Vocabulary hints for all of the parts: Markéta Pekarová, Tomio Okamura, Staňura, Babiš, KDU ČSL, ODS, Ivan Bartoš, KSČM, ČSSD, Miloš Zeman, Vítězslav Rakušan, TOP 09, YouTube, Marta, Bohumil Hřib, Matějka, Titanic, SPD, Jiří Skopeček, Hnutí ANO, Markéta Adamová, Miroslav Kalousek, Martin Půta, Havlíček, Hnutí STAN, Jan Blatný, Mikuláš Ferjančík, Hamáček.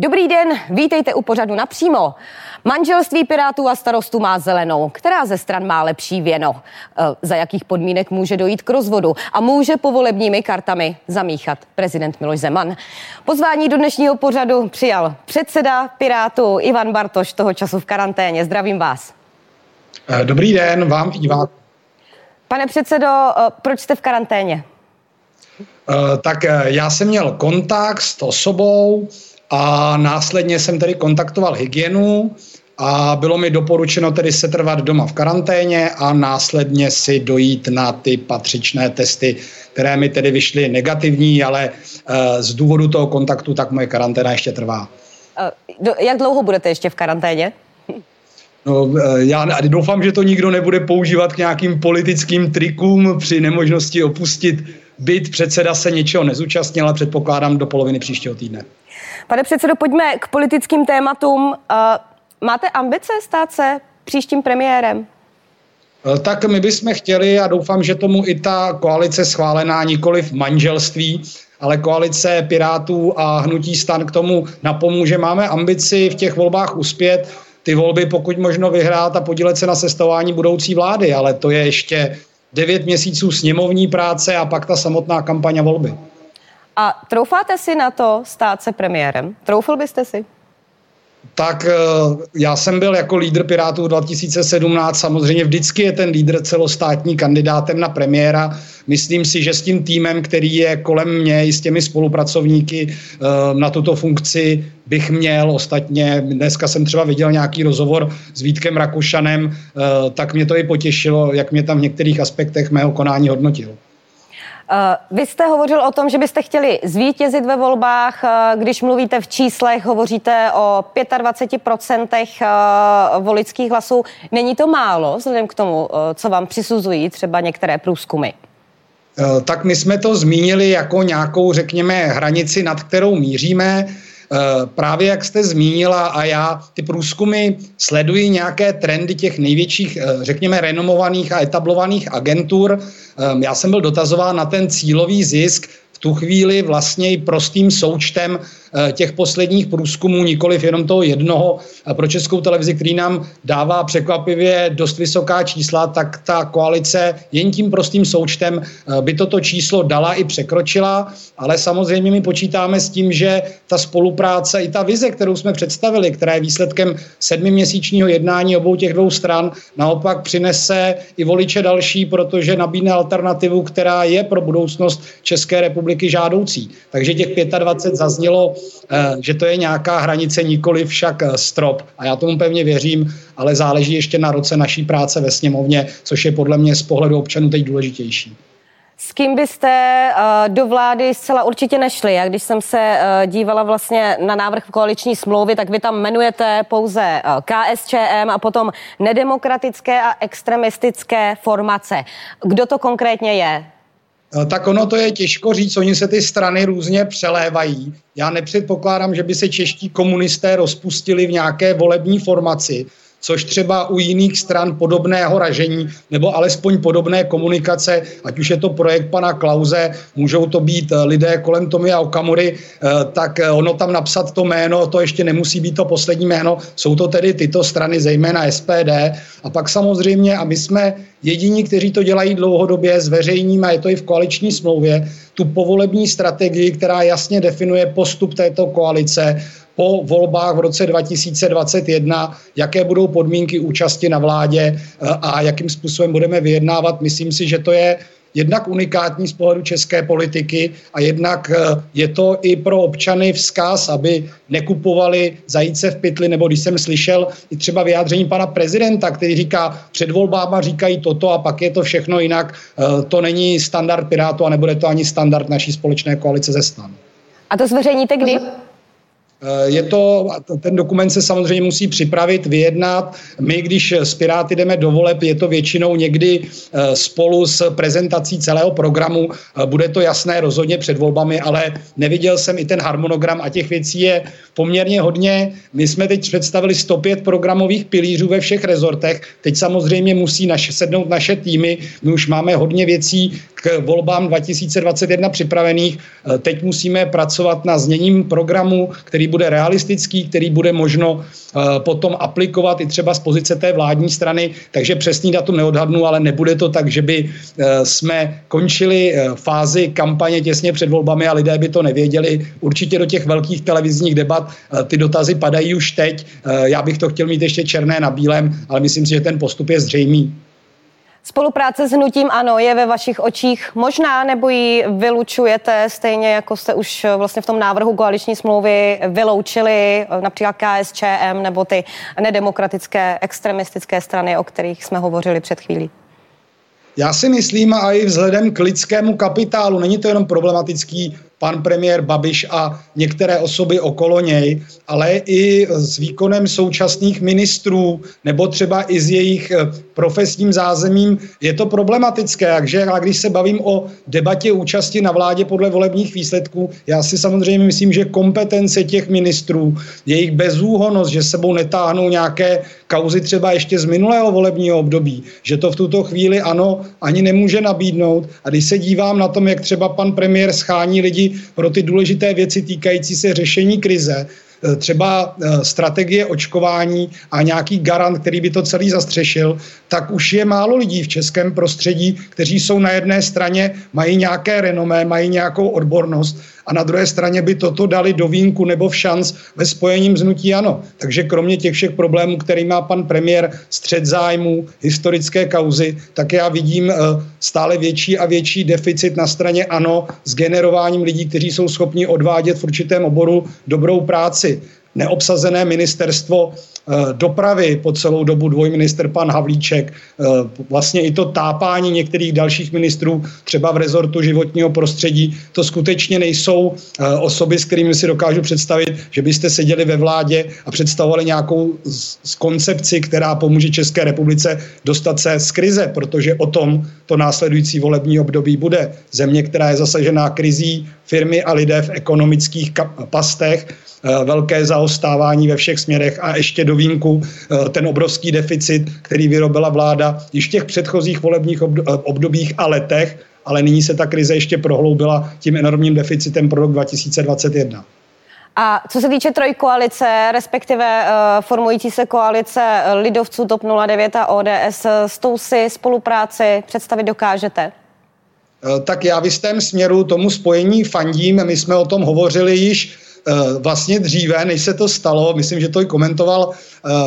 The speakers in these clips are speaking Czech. Dobrý den, vítejte u pořadu Napřímo. Manželství Pirátů a starostů má zelenou. Která ze stran má lepší věno? Za jakých podmínek může dojít k rozvodu? A může povolebními kartami zamíchat prezident Miloš Zeman? Pozvání do dnešního pořadu přijal předseda Pirátů Ivan Bartoš, toho času v karanténě. Zdravím vás. Dobrý den, vám i divákům. Pane předsedo, proč jste v karanténě? Tak já jsem měl kontakt s osobou, a následně jsem tedy kontaktoval hygienu a bylo mi doporučeno tedy setrvat doma v karanténě a následně si dojít na ty patřičné testy, které mi tedy vyšly negativní, ale z důvodu toho kontaktu tak moje karanténa ještě trvá. Jak dlouho budete ještě v karanténě? No, já doufám, že to nikdo nebude používat k nějakým politickým trikům při nemožnosti opustit byt. Předseda se něčeho nezúčastnil, ale předpokládám do poloviny příštího týdne. Pane předsedo, pojďme k politickým tématům. Máte ambice stát se příštím premiérem? Tak my bychom chtěli a doufám, že tomu i ta koalice schválená nikoliv manželství, ale koalice Pirátů a Hnutí STAN k tomu napomůže. Máme ambici v těch volbách uspět, ty volby pokud možno vyhrát a podílet se na sestavování budoucí vlády, ale to je ještě 9 měsíců sněmovní práce a pak ta samotná kampaň a volby. A troufáte si na to stát se premiérem? Troufil byste si? Tak já jsem byl jako lídr Pirátů 2017, samozřejmě vždycky je ten lídr celostátní kandidátem na premiéra. Myslím si, že s tím týmem, který je kolem mě i s těmi spolupracovníky na tuto funkci bych měl. Ostatně dneska jsem třeba viděl nějaký rozhovor s Vítkem Rakušanem, tak mě to i potěšilo, jak mě tam v některých aspektech mého konání hodnotil. Vy jste hovořil o tom, že byste chtěli zvítězit ve volbách. Když mluvíte v číslech, hovoříte o 25% voličských hlasů. Není to málo, vzhledem k tomu, co vám přisuzují třeba některé průzkumy? Tak my jsme to zmínili jako nějakou, řekněme, hranici, nad kterou míříme. Právě jak jste zmínila a já ty průzkumy sledují nějaké trendy těch největších, řekněme, renomovaných a etablovaných agentur. Já jsem byl dotazován na ten cílový zisk v tu chvíli vlastně i prostým součtem těch posledních průzkumů, nikoliv jenom toho jednoho pro Českou televizi, který nám dává překvapivě dost vysoká čísla, tak ta koalice jen tím prostým součtem by toto číslo dala i překročila, ale samozřejmě my počítáme s tím, že ta spolupráce i ta vize, kterou jsme představili, která je výsledkem 7měsíčního jednání obou těch dvou stran, naopak přinese i voliče další, protože nabídne alternativu, která je pro budoucnost České republiky žádoucí. Takže těch 25 zaznělo, že to je nějaká hranice, nikoli však strop. A já tomu pevně věřím, ale záleží ještě na roce naší práce ve sněmovně, což je podle mě z pohledu občanů teď důležitější. S kým byste do vlády zcela určitě nešli? Já když jsem se dívala vlastně na návrh koaliční smlouvy, tak vy tam jmenujete pouze KSČM a potom nedemokratické a extremistické formace. Kdo to konkrétně je? Tak ono to je těžko říct, oni se ty strany různě přelévají. Já nepředpokládám, že by se čeští komunisté rozpustili v nějaké volební formaci, což třeba u jiných stran podobného ražení nebo alespoň podobné komunikace, ať už je to projekt pana Klause, můžou to být lidé kolem Tomia Okamury, tak ono tam napsat to jméno, to ještě nemusí být to poslední jméno, jsou to tedy tyto strany, zejména SPD. A pak samozřejmě, a my jsme jediní, kteří to dělají dlouhodobě, zveřejním, a je to i v koaliční smlouvě, tu povolební strategii, která jasně definuje postup této koalice po volbách v roce 2021, jaké budou podmínky účasti na vládě a jakým způsobem budeme vyjednávat. Myslím si, že to je jednak unikátní z pohledu české politiky a jednak je to i pro občany vzkaz, aby nekupovali zajíce v pytli, nebo když jsem slyšel i třeba vyjádření pana prezidenta, který říká, před volbáma říkají toto a pak je to všechno jinak. To není standard Pirátů a nebude to ani standard naší společné koalice ze STAN. A to zveřejníte kdy? Ten dokument se samozřejmě musí připravit, vyjednat. My, když s Piráty jdeme do voleb, je to většinou někdy spolu s prezentací celého programu. Bude to jasné rozhodně před volbami, ale neviděl jsem i ten harmonogram a těch věcí je poměrně hodně. My jsme teď představili 105 programových pilířů ve všech rezortech. Teď samozřejmě musí sednout naše týmy. My už máme hodně věcí k volbám 2021 připravených. Teď musíme pracovat na zněním programu, který který bude realistický, který bude možno potom aplikovat i třeba z pozice té vládní strany, takže přesný datum neodhadnu, ale nebude to tak, že by jsme končili fázi kampaně těsně před volbami a lidé by to nevěděli. Určitě do těch velkých televizních debat ty dotazy padají už teď. Já bych to chtěl mít ještě černé na bílém, ale myslím si, že ten postup je zřejmý. Spolupráce s Hnutím ANO je ve vašich očích možná, nebo ji vylučujete, stejně jako jste už vlastně v tom návrhu koaliční smlouvy vyloučili například KSČM nebo ty nedemokratické extremistické strany, o kterých jsme hovořili před chvílí? Já si myslím, a i vzhledem k lidskému kapitálu, není to jenom problematický pan premiér Babiš a některé osoby okolo něj, ale i s výkonem současných ministrů nebo třeba i s jejich profesním zázemím je to problematické. Takže já, když se bavím o debatě účasti na vládě podle volebních výsledků, já si samozřejmě myslím, že kompetence těch ministrů, jejich bezúhonnost, že sebou netáhnou nějaké kauzy třeba ještě z minulého volebního období, že to v tuto chvíli ANO ani nemůže nabídnout. A když se dívám na tom, jak třeba pan premiér schání lidi pro ty důležité věci týkající se řešení krize, třeba strategie očkování a nějaký garant, který by to celý zastřešil, tak už je málo lidí v českém prostředí, kteří jsou na jedné straně, mají nějaké renomé, mají nějakou odbornost a na druhé straně by toto dali do vínku nebo v šanc ve spojením s Hnutí ANO. Takže kromě těch všech problémů, který má pan premiér, střet zájmů, historické kauzy, tak já vidím stále větší a větší deficit na straně ANO s generováním lidí, kteří jsou schopni odvádět v určitém oboru dobrou práci. Neobsazené ministerstvo dopravy po celou dobu dvojminister pan Havlíček, vlastně i to tápání některých dalších ministrů, třeba v rezortu životního prostředí, to skutečně nejsou osoby, s kterými si dokážu představit, že byste seděli ve vládě a představovali nějakou koncepci, která pomůže České republice dostat se z krize, protože o tom to následující volební období bude. Země, která je zasažená krizí, firmy a lidé v ekonomických pastech, velké zaostávání ve všech směrech a ještě do vínku ten obrovský deficit, který vyrobila vláda již v těch předchozích volebních obdobích a letech, ale nyní se ta krize ještě prohloubila tím enormním deficitem pro rok 2021. A co se týče trojkoalice, respektive formující se koalice lidovců TOP 09 a ODS, s tou si spolupráci představit dokážete? Tak já v jistém směru tomu spojení fandím, my jsme o tom hovořili již vlastně dříve, než se to stalo, myslím, že to i komentoval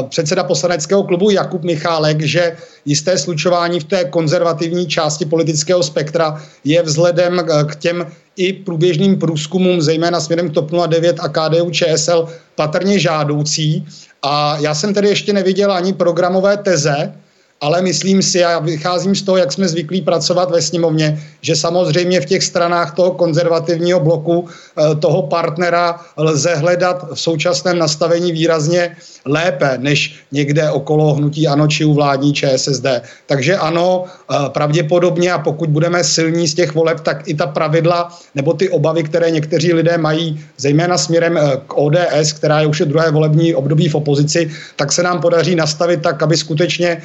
předseda poslaneckého klubu Jakub Michálek, že jisté slučování v té konzervativní části politického spektra je vzhledem k těm i průběžným průzkumům, zejména směrem k TOP 09 a KDU ČSL, patrně žádoucí. A já jsem tedy ještě neviděl ani programové teze, ale myslím si, já vycházím z toho, jak jsme zvyklí pracovat ve sněmovně, že samozřejmě v těch stranách toho konzervativního bloku, toho partnera lze hledat v současném nastavení výrazně lépe, než někde okolo Hnutí ANO či u vládní ČSSD. Takže ano, pravděpodobně, a pokud budeme silní z těch voleb, tak i ta pravidla nebo ty obavy, které někteří lidé mají, zejména směrem k ODS, která je už druhé volební období v opozici, tak se nám podaří nastavit tak, aby skutečně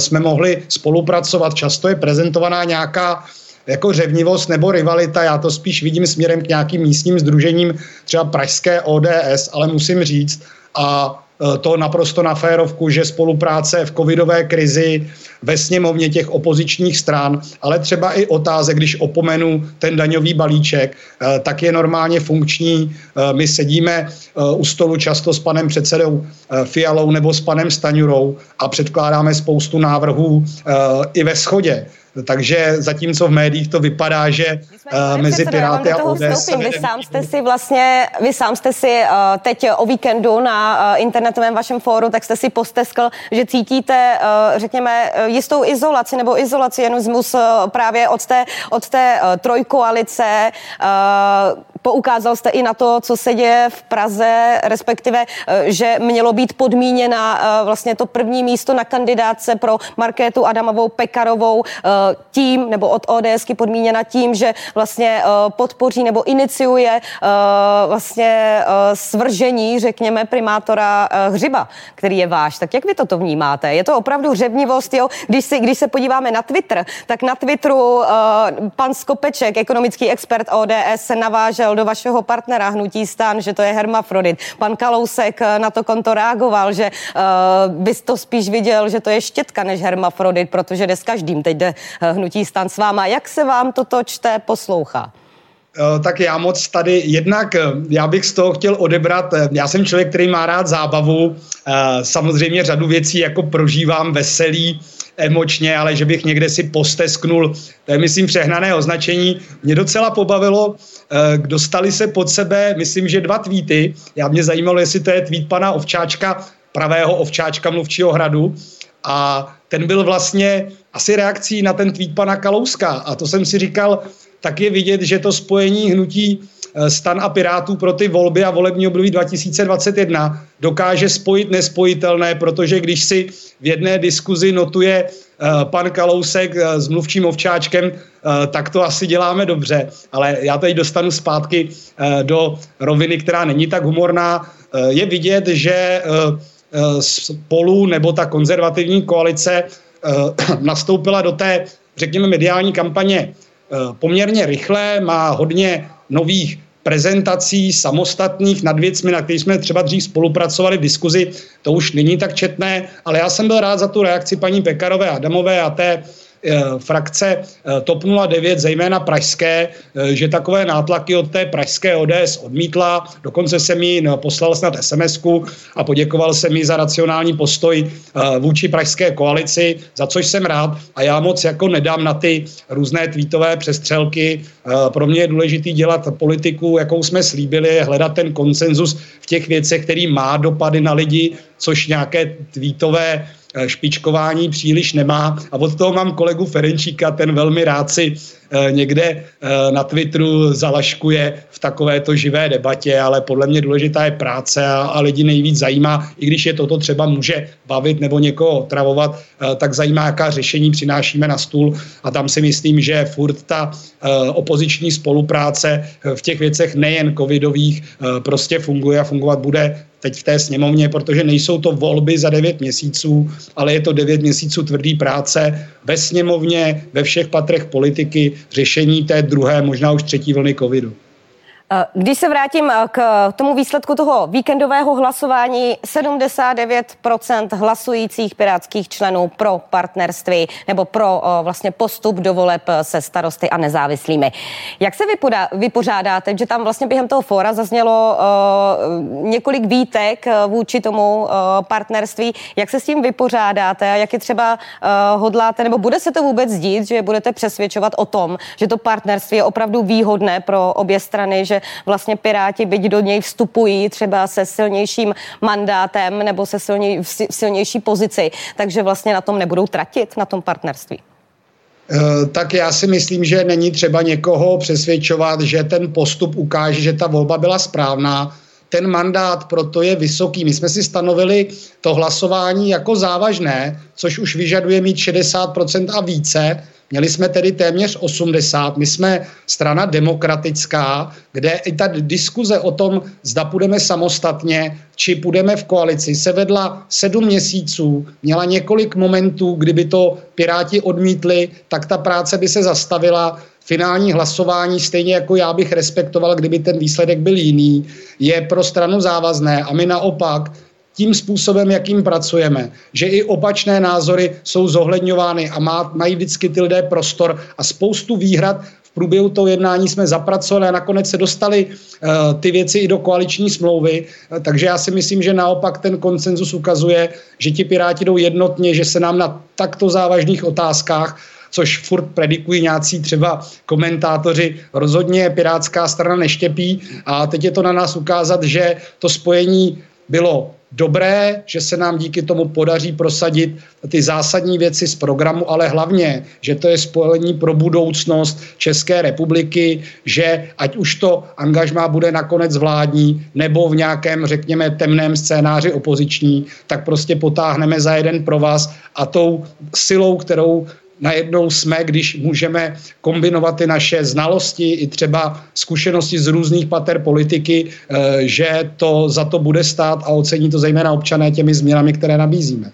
jsme mohli spolupracovat. Často je prezentovaná nějaká jako řevnivost nebo rivalita. Já to spíš vidím směrem k nějakým místním sdružením, třeba pražské ODS, ale musím říct, a to naprosto na férovku, že spolupráce v covidové krizi ve sněmovně těch opozičních stran, ale třeba i otázek, když opomenu ten daňový balíček, tak je normálně funkční. My sedíme u stolu často s panem předsedou Fialou nebo s panem Staňurou a předkládáme spoustu návrhů i ve shodě. Takže zatímco v médiích to vypadá, že mezi Piráty a ODS... Vy sám jste si teď o víkendu na internetovém vašem fóru, tak jste si posteskl, že cítíte, řekněme, jistou izolaci nebo izolacionismus právě od té trojkoalice. Poukázal jste i na to, co se děje v Praze, respektive, že mělo být podmíněna vlastně to první místo na kandidátce pro Markétu Adamovou Pekarovou tím, nebo od ODSky podmíněna tím, že vlastně podpoří nebo iniciuje vlastně svržení, řekněme, primátora Hřiba, který je váš. Tak jak vy toto vnímáte? Je to opravdu hřebnivost, jo? Když se podíváme na Twitter, tak na Twitteru pan Skopeček, ekonomický expert ODS, se navážel šel do vašeho partnera Hnutí STAN, že to je hermafrodit. Pan Kalousek na to konto reagoval, že bys to spíš viděl, že to je štětka než hermafrodit, protože jde s každým, teď jde Hnutí STAN s váma. Jak se vám toto čte, poslouchá? Tak já moc tady jednak, já bych z toho chtěl odebrat, já jsem člověk, který má rád zábavu, samozřejmě řadu věcí jako prožívám veselý, emočně, ale že bych někde si postesknul, to je myslím přehnané označení. Mě docela pobavilo, dostali se pod sebe, myslím, že 2 tweety, já mě zajímalo, jestli to je tweet pana Ovčáčka, pravého Ovčáčka Mluvčího hradu, a ten byl vlastně asi reakcí na ten tweet pana Kalouska, a to jsem si říkal, tak je vidět, že to spojení Hnutí STAN a Pirátů pro ty volby a volební období 2021 dokáže spojit nespojitelné, protože když si v jedné diskuzi notuje pan Kalousek s mluvčím Ovčáčkem, tak to asi děláme dobře. Ale já teď dostanu zpátky do roviny, která není tak humorná. Je vidět, že Spolu nebo ta konzervativní koalice nastoupila do té, řekněme, mediální kampaně poměrně rychle, má hodně nových prezentací samostatných nad věcmi, na kterých jsme třeba dřív spolupracovali v diskuzi, to už není tak četné, ale já jsem byl rád za tu reakci paní Pekarové Adamové a té frakce TOP 09, zejména pražské, že takové nátlaky od té pražské ODS odmítla, dokonce jsem jí poslal snad SMS-ku a poděkoval jsem jí za racionální postoj vůči pražské koalici, za což jsem rád, a já moc jako nedám na ty různé tweetové přestřelky. Pro mě je důležitý dělat politiku, jakou jsme slíbili, hledat ten konsenzus v těch věcech, který má dopady na lidi, což nějaké tweetové špičkování příliš nemá. A od toho mám kolegu Ferjančíka, ten velmi rád si někde na Twitteru zalaškuje v takovéto živé debatě, ale podle mě důležitá je práce a lidi nejvíc zajímá, i když je toto třeba může bavit nebo někoho otravovat, tak zajímá, jaká řešení přinášíme na stůl, a tam si myslím, že furt ta opoziční spolupráce v těch věcech nejen covidových prostě funguje a fungovat bude teď v té sněmovně, protože nejsou to volby za 9 měsíců, ale je to 9 měsíců tvrdý práce ve sněmovně, ve všech patrech politiky, řešení té druhé, možná už třetí vlny covidu. Když se vrátím k tomu výsledku toho víkendového hlasování, 79% hlasujících pirátských členů pro partnerství nebo pro vlastně postup do voleb se starosty a nezávislými. Jak se vypořádáte, že tam vlastně během toho fóra zaznělo několik výtek vůči tomu partnerství, jak se s tím vypořádáte a jak je třeba hodláte, nebo bude se to vůbec dít, že budete přesvědčovat o tom, že to partnerství je opravdu výhodné pro obě strany, že vlastně Piráti, byť do něj vstupují třeba se silnějším mandátem nebo se silnější pozici, takže vlastně na tom nebudou tratit, na tom partnerství? Tak já si myslím, že není třeba někoho přesvědčovat, že ten postup ukáže, že ta volba byla správná. Ten mandát proto je vysoký. My jsme si stanovili to hlasování jako závažné, což už vyžaduje mít 60% a více. Měli jsme tedy téměř 80, my jsme strana demokratická, kde i ta diskuze o tom, zda půjdeme samostatně, či půjdeme v koalici, se vedla 7 měsíců, měla několik momentů, kdyby to Piráti odmítli, tak ta práce by se zastavila. Finální hlasování, stejně jako já bych respektoval, kdyby ten výsledek byl jiný, je pro stranu závazné, a my naopak tím způsobem, jakým pracujeme, že i opačné názory jsou zohledňovány a mají vždycky ty lidé prostor, a spoustu výhrad v průběhu toho jednání jsme zapracovali a nakonec se dostali ty věci i do koaliční smlouvy, takže já si myslím, že naopak ten konsenzus ukazuje, že ti Piráti jdou jednotně, že se nám na takto závažných otázkách, což furt predikují nějací třeba komentátoři, rozhodně Pirátská strana neštěpí, a teď je to na nás ukázat, že to spojení bylo dobré, že se nám díky tomu podaří prosadit ty zásadní věci z programu, ale hlavně, že to je spojení pro budoucnost České republiky, že ať už to angažmá bude nakonec vládní nebo v nějakém, řekněme, temném scénáři opoziční, tak prostě potáhneme za jeden provaz, a tou silou, kterou najednou jsme, když můžeme kombinovat ty naše znalosti i třeba zkušenosti z různých pater politiky, že to za to bude stát a ocení to zejména občané těmi změnami, které nabízíme.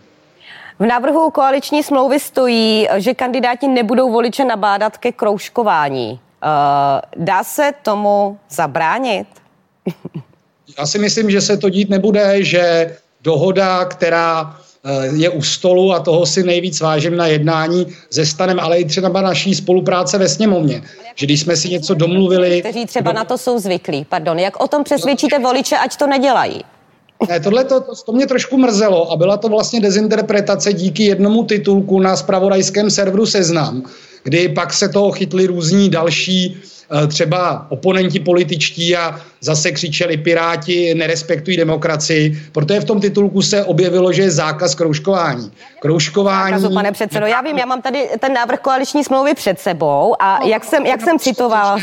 V návrhu koaliční smlouvy stojí, že kandidáti nebudou voliče nabádat ke kroužkování. Dá se tomu zabránit? Já si myslím, že se to dít nebude, že dohoda, která je u stolu, a toho si nejvíc vážím na jednání se STANem, ale i třeba naší spolupráce ve sněmovně. Že když jsme si něco domluvili... Kteří třeba na to jsou zvyklí, pardon. Jak o tom přesvědčíte voliče, ať to nedělají? Ne, tohle to mě trošku mrzelo a byla to vlastně dezinterpretace díky jednomu titulku na zpravodajském serveru Seznam, kdy pak se toho chytli různí další třeba oponenti političtí a zase křičeli Piráti nerespektují demokracii, protože v tom titulku se objevilo, že je zákaz kroužkování. Zákazu, pane předsedo, já vím, já mám tady ten návrh koaliční smlouvy před sebou a jak jsem citovala,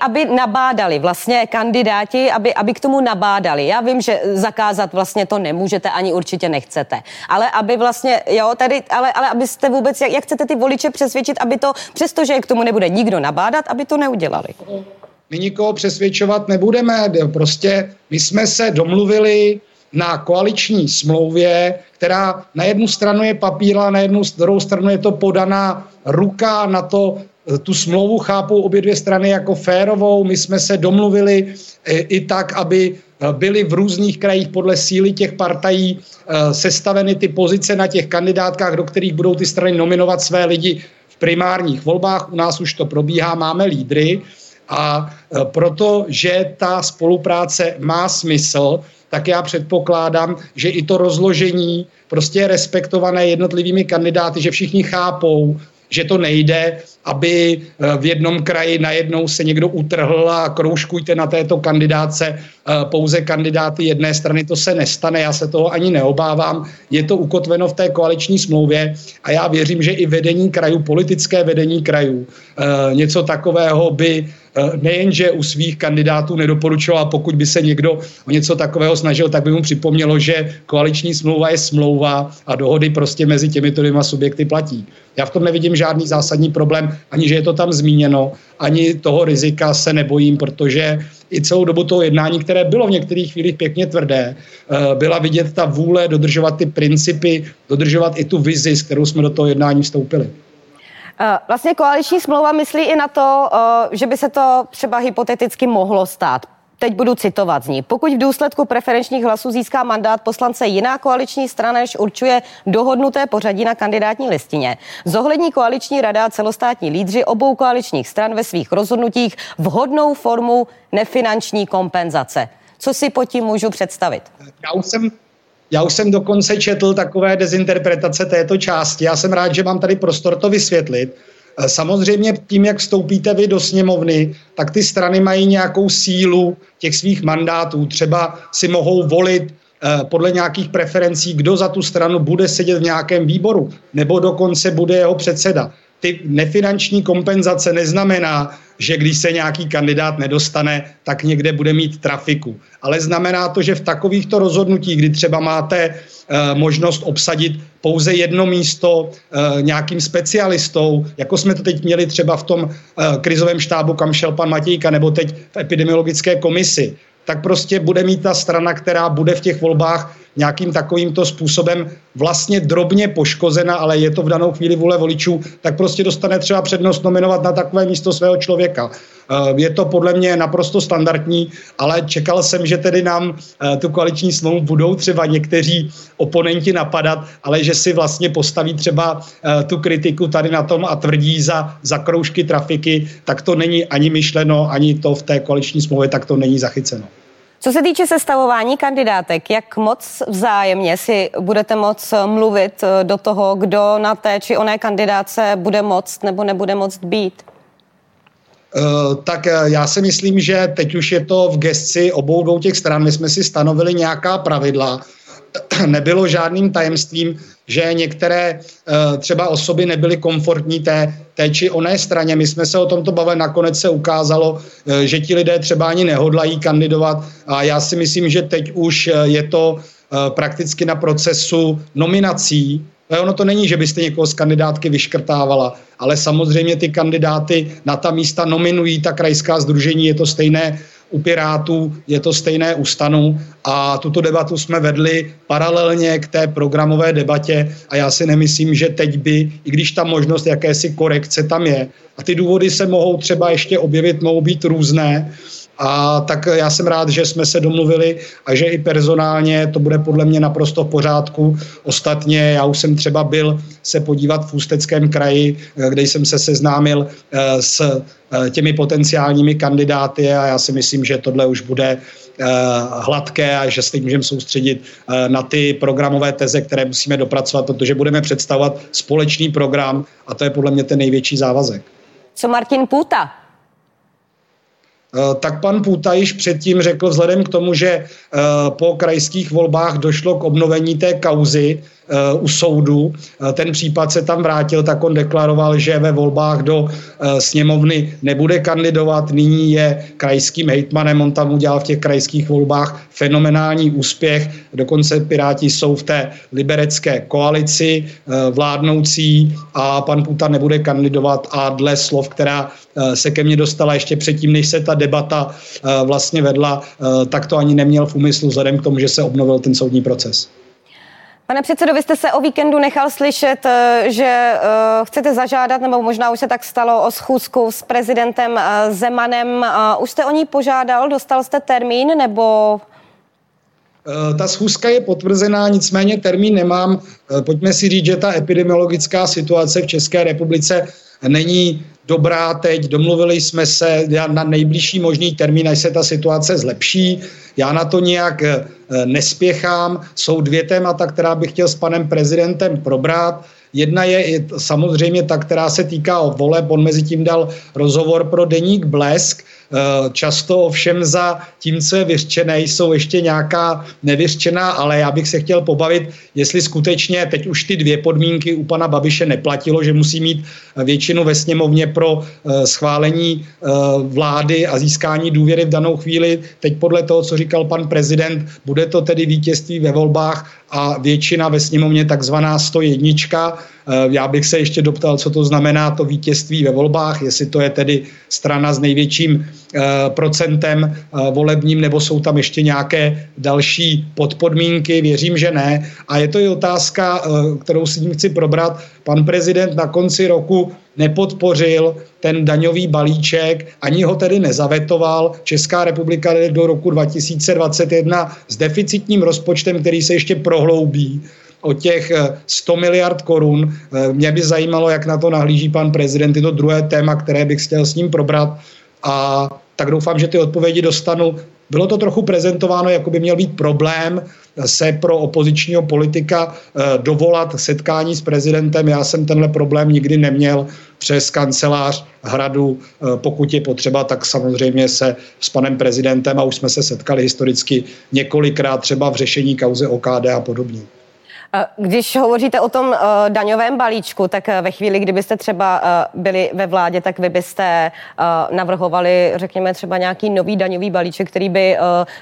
aby nabádali vlastně kandidáti, aby k tomu nabádali. Já vím, že zakázat vlastně to nemůžete, ani určitě nechcete, ale aby vlastně, jo, tady, ale abyste vůbec, jak chcete ty voliče přesvědčit, aby to, přestože je k tomu nebude nikdo nabádat, aby to neudělali. My nikoho přesvědčovat nebudeme, prostě my jsme se domluvili na koaliční smlouvě, která na jednu stranu je papír, a na druhou stranu je to podaná ruka na to, tu smlouvu chápou obě dvě strany jako férovou. My jsme se domluvili i tak, aby byly v různých krajích podle síly těch partají sestaveny ty pozice na těch kandidátkách, do kterých budou ty strany nominovat své lidi v primárních volbách. U nás už to probíhá, máme lídry a protože ta spolupráce má smysl, tak já předpokládám, že i to rozložení prostě je respektované jednotlivými kandidáty, že všichni chápou, že to nejde, aby v jednom kraji najednou se někdo utrhl a kroužkujte na této kandidáce pouze kandidáty jedné strany. To se nestane, já se toho ani neobávám. Je to ukotveno v té koaliční smlouvě a já věřím, že i vedení krajů, politické vedení krajů, něco takového by nejenže u svých kandidátů nedoporučoval, pokud by se někdo o něco takového snažil, tak by mu připomnělo, že koaliční smlouva je smlouva a dohody prostě mezi těmito dvěma subjekty platí. Já v tom nevidím žádný zásadní problém, ani že je to tam zmíněno, ani toho rizika se nebojím, protože i celou dobu toho jednání, které bylo v některých chvílích pěkně tvrdé, byla vidět ta vůle dodržovat ty principy, dodržovat i tu vizi, s kterou jsme do toho jednání vstoupili. Vlastně koaliční smlouva myslí i na to, že by se to třeba hypoteticky mohlo stát. Teď budu citovat z ní. Pokud v důsledku preferenčních hlasů získá mandát poslance jiná koaliční strana, než určuje dohodnuté pořadí na kandidátní listině, zohlední koaliční rada a celostátní lídři obou koaličních stran ve svých rozhodnutích vhodnou formu nefinanční kompenzace. Co si pod tím můžu představit? Já už jsem dokonce četl takové dezinterpretace této části. Já jsem rád, že mám tady prostor to vysvětlit. Samozřejmě tím, jak vstoupíte vy do sněmovny, tak ty strany mají nějakou sílu těch svých mandátů. Třeba si mohou volit podle nějakých preferencí, kdo za tu stranu bude sedět v nějakém výboru, nebo dokonce bude jeho předseda. Ty nefinanční kompenzace neznamená, že když se nějaký kandidát nedostane, tak někde bude mít trafiku. Ale znamená to, že v takovýchto rozhodnutích, kdy třeba máte možnost obsadit pouze jedno místo nějakým specialistou, jako jsme to teď měli třeba v tom krizovém štábu, kam šel pan Matějka, nebo teď v epidemiologické komisi, tak prostě bude mít ta strana, která bude v těch volbách nějakým takovýmto způsobem vlastně drobně poškozena, ale je to v danou chvíli vůle voličů, tak prostě dostane třeba přednost nominovat na takové místo svého člověka. Je to podle mě naprosto standardní, ale čekal jsem, že tedy nám tu koaliční smlouvu budou třeba někteří oponenti napadat, ale že si vlastně postaví třeba tu kritiku tady na tom a tvrdí za kroužky trafiky, tak to není ani myšleno, ani to v té koaliční smlouvě, tak to není zachyceno. Co se týče sestavování kandidátek, jak moc vzájemně si budete moct mluvit do toho, kdo na té či oné kandidáce bude moct nebo nebude moct být? Tak já si myslím, že teď už je to v gesci obou dvou těch stran. My jsme si stanovili nějaká pravidla. Nebylo žádným tajemstvím, že některé třeba osoby nebyly komfortní té či oné straně. My jsme se o tomto bavili, nakonec se ukázalo, že ti lidé třeba ani nehodlají kandidovat a já si myslím, že teď už je to prakticky na procesu nominací. Ono to není, že byste někoho z kandidátky vyškrtávala, ale samozřejmě ty kandidáty na ta místa nominují ta krajská sdružení, je to stejné u Pirátů, je to stejné u STANu a tuto debatu jsme vedli paralelně k té programové debatě a já si nemyslím, že teď by, i když ta možnost jakési korekce tam je a ty důvody se mohou třeba ještě objevit, mohou být různé, a tak já jsem rád, že jsme se domluvili a že i personálně to bude podle mě naprosto v pořádku. Ostatně já už jsem třeba byl se podívat v Ústeckém kraji, kde jsem se seznámil s těmi potenciálními kandidáty a já si myslím, že tohle už bude hladké a že se můžeme soustředit na ty programové teze, které musíme dopracovat, protože budeme představovat společný program a to je podle mě ten největší závazek. Co Martin Půta? Tak pan Půta již předtím řekl, vzhledem k tomu, že po krajských volbách došlo k obnovení té kauzy u soudu, ten případ se tam vrátil, tak on deklaroval, že ve volbách do sněmovny nebude kandidovat, nyní je krajským hejtmanem, on tam udělal v těch krajských volbách fenomenální úspěch, dokonce Piráti jsou v té liberecké koalici vládnoucí a pan Půta nebude kandidovat a dle slov, která se ke mně dostala ještě předtím, než se ta debata vlastně vedla, tak to ani neměl v úmyslu vzhledem k tomu, že se obnovil ten soudní proces. Pane předsedo, vy jste se o víkendu nechal slyšet, že chcete zažádat, nebo možná už se tak stalo, o schůzku s prezidentem Zemanem. Už jste o ní požádal, dostal jste termín, nebo... Ta schůzka je potvrzená, nicméně termín nemám. Pojďme si říct, že ta epidemiologická situace v České republice není dobrá teď. Domluvili jsme se na nejbližší možný termín, až se ta situace zlepší. Já na to nějak nespěchám. Jsou dvě témata, která bych chtěl s panem prezidentem probrat. Jedna je samozřejmě ta, která se týká voleb. On mezi tím dal rozhovor pro deník Blesk. Často ovšem za tím, co je vyřčené, jsou ještě nějaká nevyřčená, ale já bych se chtěl pobavit, jestli skutečně teď už ty dvě podmínky u pana Babiše neplatilo, že musí mít většinu ve sněmovně pro schválení vlády a získání důvěry v danou chvíli. Teď podle toho, co říkal pan prezident, bude to tedy vítězství ve volbách a většina ve sněmovně, takzvaná 101. Já bych se ještě doptal, co to znamená to vítězství ve volbách, jestli to je tedy strana s největším procentem volebním, nebo jsou tam ještě nějaké další podpodmínky, věřím, že ne. A je to i otázka, kterou si tím chci probrat. Pan prezident na konci roku nepodpořil ten daňový balíček, ani ho tedy nezavetoval. Česká republika jde do roku 2021 s deficitním rozpočtem, který se ještě prohloubí o těch 100 miliard korun. Mě by zajímalo, jak na to nahlíží pan prezident. Je to druhé téma, které bych chtěl s ním probrat. A tak doufám, že ty odpovědi dostanu. Bylo to trochu prezentováno, jako by měl být problém se pro opozičního politika dovolat setkání s prezidentem. Já jsem tenhle problém nikdy neměl přes kancelář Hradu. Pokud je potřeba, tak samozřejmě se s panem prezidentem, a už jsme se setkali historicky několikrát třeba v řešení kauzy OKD a podobně. Když hovoříte o tom daňovém balíčku, tak ve chvíli, kdybyste třeba byli ve vládě, tak vy byste navrhovali, řekněme, třeba nějaký nový daňový balíček, který by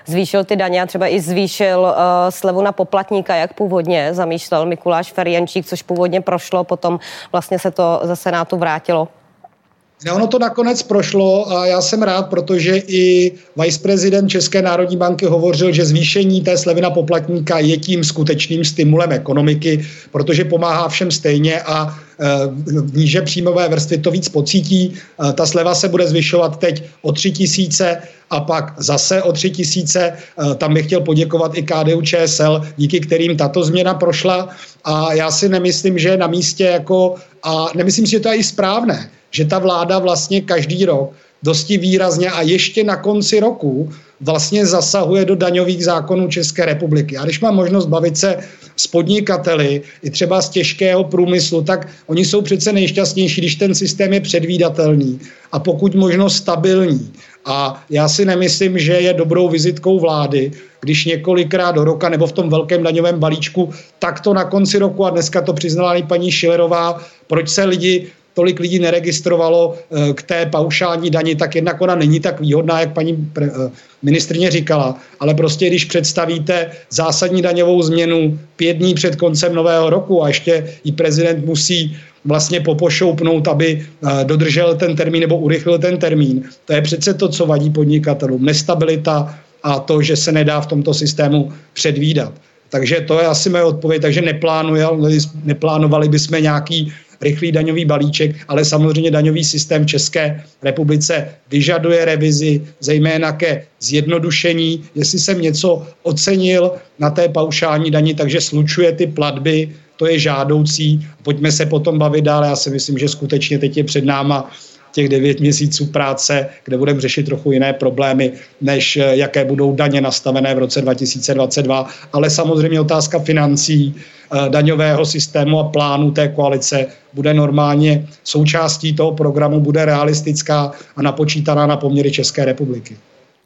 zvýšil ty daně a třeba i zvýšil slevu na poplatníka, jak původně zamýšlel Mikuláš Ferjančík, což původně prošlo, potom vlastně se to ze Senátu vrátilo. Ono to nakonec prošlo a já jsem rád, protože i viceprezident České národní banky hovořil, že zvýšení té slevy na poplatníka je tím skutečným stimulem ekonomiky, protože pomáhá všem stejně a níže příjmové vrstvy to víc pocítí. Ta sleva se bude zvyšovat teď o 3 000 a pak zase o 3 000. Tam bych chtěl poděkovat i KDU ČSL, díky kterým tato změna prošla. A já si nemyslím, že na místě a nemyslím si, že to je i správné, že ta vláda vlastně každý rok dosti výrazně a ještě na konci roku vlastně zasahuje do daňových zákonů České republiky. A když mám možnost bavit se s podnikateli, i třeba z těžkého průmyslu, tak oni jsou přece nejšťastnější, když ten systém je předvídatelný a pokud možno stabilní. A já si nemyslím, že je dobrou vizitkou vlády, když několikrát do roka nebo v tom velkém daňovém balíčku, tak to na konci roku, a dneska to přiznala i paní Šilerová, proč se lidi tolik lidí neregistrovalo k té paušální dani, tak jednak ona není tak výhodná, jak paní ministryně říkala. Ale prostě, když představíte zásadní daňovou změnu 5 dní před koncem nového roku a ještě i prezident musí vlastně popošoupnout, aby dodržel ten termín nebo urychlil ten termín. To je přece to, co vadí podnikatelům. Nestabilita a to, že se nedá v tomto systému předvídat. Takže to je asi moje odpověď, takže neplánovali bychom nějaký rychlý daňový balíček, ale samozřejmě daňový systém v České republice vyžaduje revizi, zejména ke zjednodušení. Jestli jsem něco ocenil na té paušální dani, takže slučuje ty platby, to je žádoucí. Pojďme se potom bavit dál. Já si myslím, že skutečně teď je před náma těch 9 měsíců práce, kde budeme řešit trochu jiné problémy, než jaké budou daně nastavené v roce 2022. Ale samozřejmě otázka financí, daňového systému a plánu té koalice bude normálně součástí toho programu, bude realistická a napočítaná na poměry České republiky.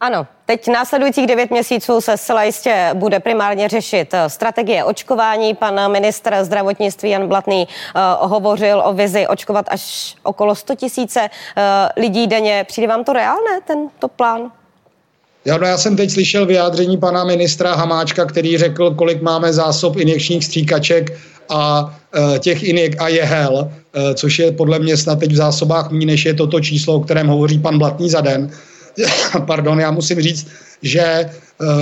Ano, teď následujících 9 měsíců se zcela jistě bude primárně řešit strategie očkování. Pan ministr zdravotnictví Jan Blatný hovořil o vizi očkovat až okolo 100 000 lidí denně. Přijde vám to reálné, tento plán? Já jsem teď slyšel vyjádření pana ministra Hamáčka, který řekl, kolik máme zásob injekčních stříkaček a těch injek a jehel, což je podle mě snad teď v zásobách méně, než je toto číslo, o kterém hovoří pan Blatný za den. Pardon, já musím říct, že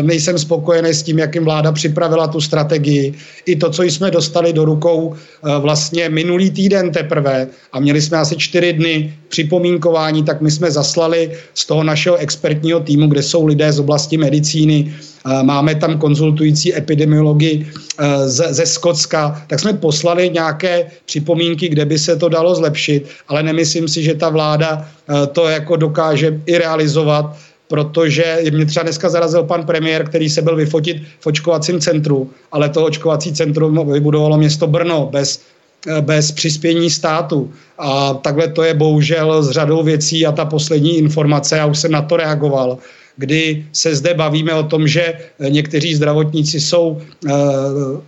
nejsem spokojený s tím, jakým vláda připravila tu strategii. I to, co jsme dostali do rukou vlastně minulý týden teprve a měli jsme asi 4 dny připomínkování, tak my jsme zaslali z toho našeho expertního týmu, kde jsou lidé z oblasti medicíny, máme tam konzultující epidemiology ze Skotska, tak jsme poslali nějaké připomínky, kde by se to dalo zlepšit, ale nemyslím si, že ta vláda to jako dokáže i realizovat, protože mě třeba dneska zarazil pan premiér, který se byl vyfotit v očkovacím centru, ale to očkovací centrum vybudovalo město Brno bez přispění státu. A takhle to je bohužel s řadou věcí a ta poslední informace, já už jsem na to reagoval, kdy se zde bavíme o tom, že někteří zdravotníci jsou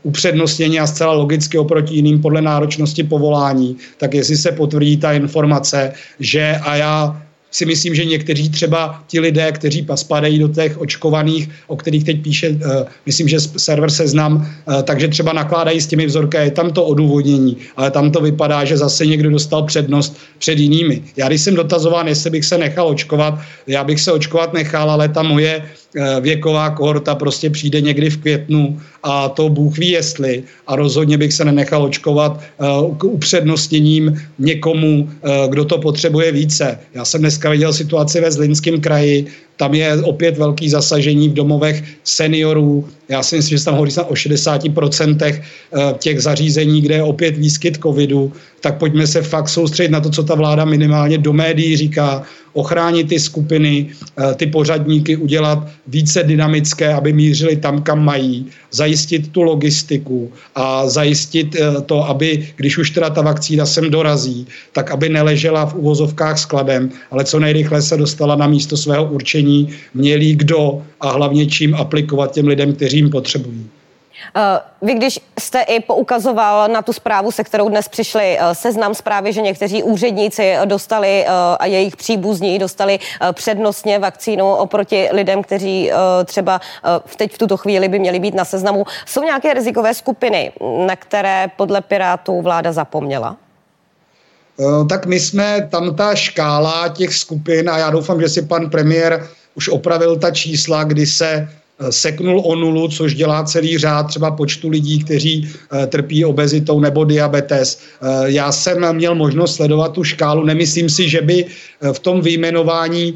upřednostněni a zcela logicky oproti jiným podle náročnosti povolání, tak jestli se potvrdí ta informace, že a já si myslím, že někteří třeba ti lidé, kteří spadají do těch očkovaných, o kterých teď píše, myslím, že server Seznam, takže třeba nakládají s těmi vzorky, je tam to odůvodnění, ale tam to vypadá, že zase někdo dostal přednost před jinými. Já když jsem dotazován, jestli bych se nechal očkovat, já bych se očkovat nechal, ale ta moje věková kohorta prostě přijde někdy v květnu a to Bůh ví jestli a rozhodně bych se nenechal očkovat k upřednostněním někomu, kdo to potřebuje více. Já jsem dneska viděl situaci ve Zlínském kraji, tam je opět velký zasažení v domovech seniorů. Já si myslím, že tam hovoří o 60% těch zařízení, kde je opět výskyt covidu. Tak pojďme se fakt soustředit na to, co ta vláda minimálně do médií říká. Ochránit ty skupiny, ty pořadníky, udělat více dynamické, aby mířili tam, kam mají. Zajistit tu logistiku a zajistit to, aby, když už teda ta vakcína sem dorazí, tak aby neležela v uvozovkách skladem, ale co nejrychle se dostala na místo svého určení. Měli kdo a hlavně čím aplikovat těm lidem, kteří jim potřebují. Vy, když jste i poukazoval na tu zprávu, se kterou dnes přišli Seznam zprávy, že někteří úředníci dostali a jejich příbuzní dostali přednostně vakcínu oproti lidem, kteří třeba teď v tuto chvíli by měli být na seznamu. Jsou nějaké rizikové skupiny, na které podle Pirátů vláda zapomněla? Tak my jsme tam ta škála těch skupin a já doufám, že si pan premiér už opravil ta čísla, kdy se seknul o nulu, což dělá celý řád třeba počtu lidí, kteří trpí obezitou nebo diabetes. Já jsem měl možnost sledovat tu škálu, nemyslím si, že by v tom vyjmenování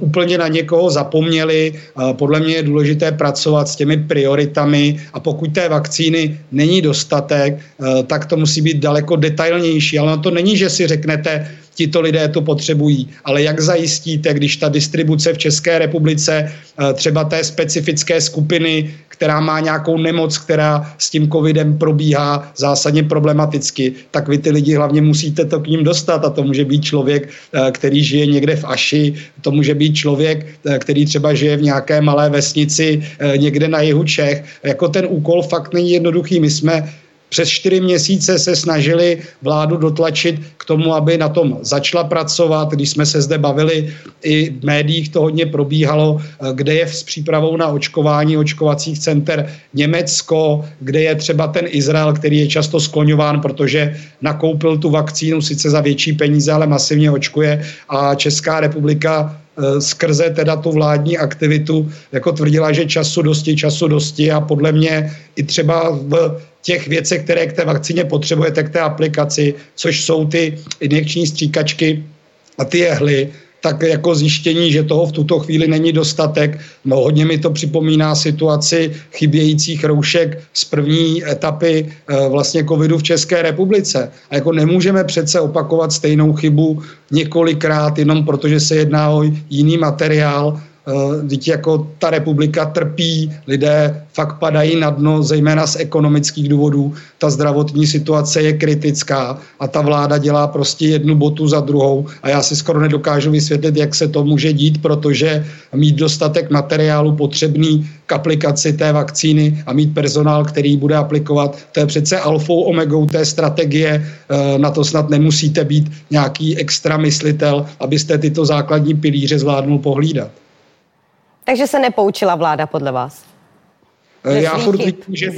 úplně na někoho zapomněli. Podle mě je důležité pracovat s těmi prioritami a pokud té vakcíny není dostatek, tak to musí být daleko detailnější, ale to není, že si řeknete, tito lidé to potřebují, ale jak zajistíte, když ta distribuce v České republice třeba té specifické skupiny, která má nějakou nemoc, která s tím covidem probíhá zásadně problematicky, tak vy ty lidi hlavně musíte to k ním dostat a to může být člověk, který žije někde v Aši, to může být člověk, který třeba žije v nějaké malé vesnici někde na jihu Čech. Jako ten úkol fakt není jednoduchý, my jsme Přes 4 měsíce se snažili vládu dotlačit k tomu, aby na tom začala pracovat. Když jsme se zde bavili, i v médiích to hodně probíhalo, kde je s přípravou na očkování očkovacích center Německo, kde je třeba ten Izrael, který je často skloňován, protože nakoupil tu vakcínu sice za větší peníze, ale masivně očkuje, a Česká republika skrze teda tu vládní aktivitu jako tvrdila, že času dosti, a podle mě i třeba v těch věcech, které k té vakcíně potřebujete, k té aplikaci, což jsou ty injekční stříkačky a ty jehly, tak jako zjištění, že toho v tuto chvíli není dostatek. No, hodně mi to připomíná situaci chybějících roušek z první etapy vlastně covidu v České republice. A jako nemůžeme přece opakovat stejnou chybu několikrát, jenom protože se jedná o jiný materiál. Vždyť jako ta republika trpí, lidé fakt padají na dno, zejména z ekonomických důvodů. Ta zdravotní situace je kritická a ta vláda dělá prostě jednu botu za druhou a já si skoro nedokážu vysvětlit, jak se to může dít, protože mít dostatek materiálu potřebný k aplikaci té vakcíny a mít personál, který bude aplikovat, to je přece alfou omegou té strategie. Na to snad nemusíte být nějaký extra myslitel, abyste tyto základní pilíře zvládnul pohlídat. Takže se nepoučila vláda podle vás? Já furt vidím,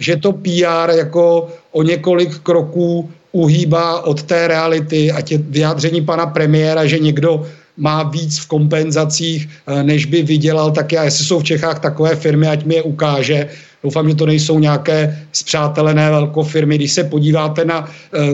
že to PR jako o několik kroků uhýbá od té reality, a tě vyjádření pana premiéra, že někdo má víc v kompenzacích, než by vydělal, tak já, jestli jsou v Čechách takové firmy, ať mi je ukáže. Doufám, že to nejsou nějaké spřátelené velkofirmy. Když se podíváte na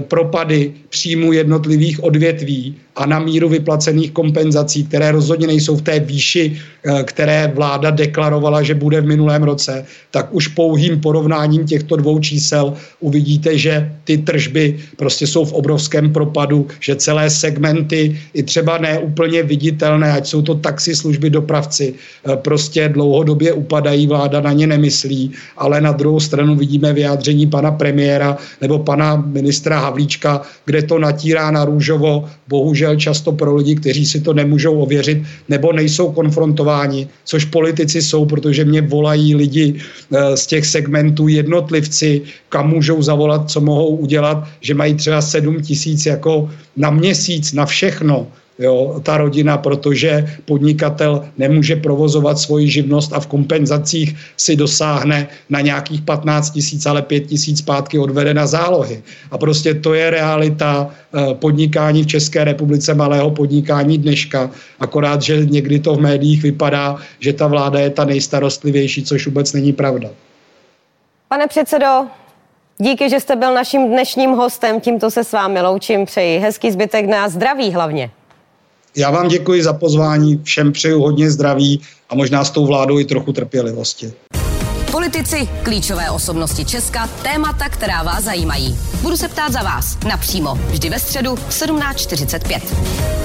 propady příjmu jednotlivých odvětví a na míru vyplacených kompenzací, které rozhodně nejsou v té výši, které vláda deklarovala, že bude v minulém roce, tak už pouhým porovnáním těchto dvou čísel uvidíte, že ty tržby prostě jsou v obrovském propadu, že celé segmenty, i třeba neúplně viditelné, ať jsou to taxislužby, dopravci, prostě dlouhodobě upadají, vláda na ně nemyslí. Ale na druhou stranu vidíme vyjádření pana premiéra nebo pana ministra Havlíčka, kde to natírá na růžovo, bohužel často pro lidi, kteří si to nemůžou ověřit nebo nejsou konfrontováni, což politici jsou, protože mě volají lidi z těch segmentů, jednotlivci, kam můžou zavolat, co mohou udělat, že mají třeba 7 000 jako na měsíc, na všechno. Jo, ta rodina, protože podnikatel nemůže provozovat svoji živnost a v kompenzacích si dosáhne na nějakých 15 000, ale 5 000 zpátky odvede na zálohy. A prostě to je realita podnikání v České republice, malého podnikání dneška. Akorát, že někdy to v médiích vypadá, že ta vláda je ta nejstarostlivější, což vůbec není pravda. Pane předsedo, díky, že jste byl naším dnešním hostem. Tímto se s vámi loučím. Přeji hezký zbytek dne a zdraví hlavně. Já vám děkuji za pozvání, všem přeju hodně zdraví a možná s tou vládou i trochu trpělivosti. Politici, klíčové osobnosti Česka, témata, která vás zajímají. Budu se ptát za vás napřímo, vždy ve středu 17:45.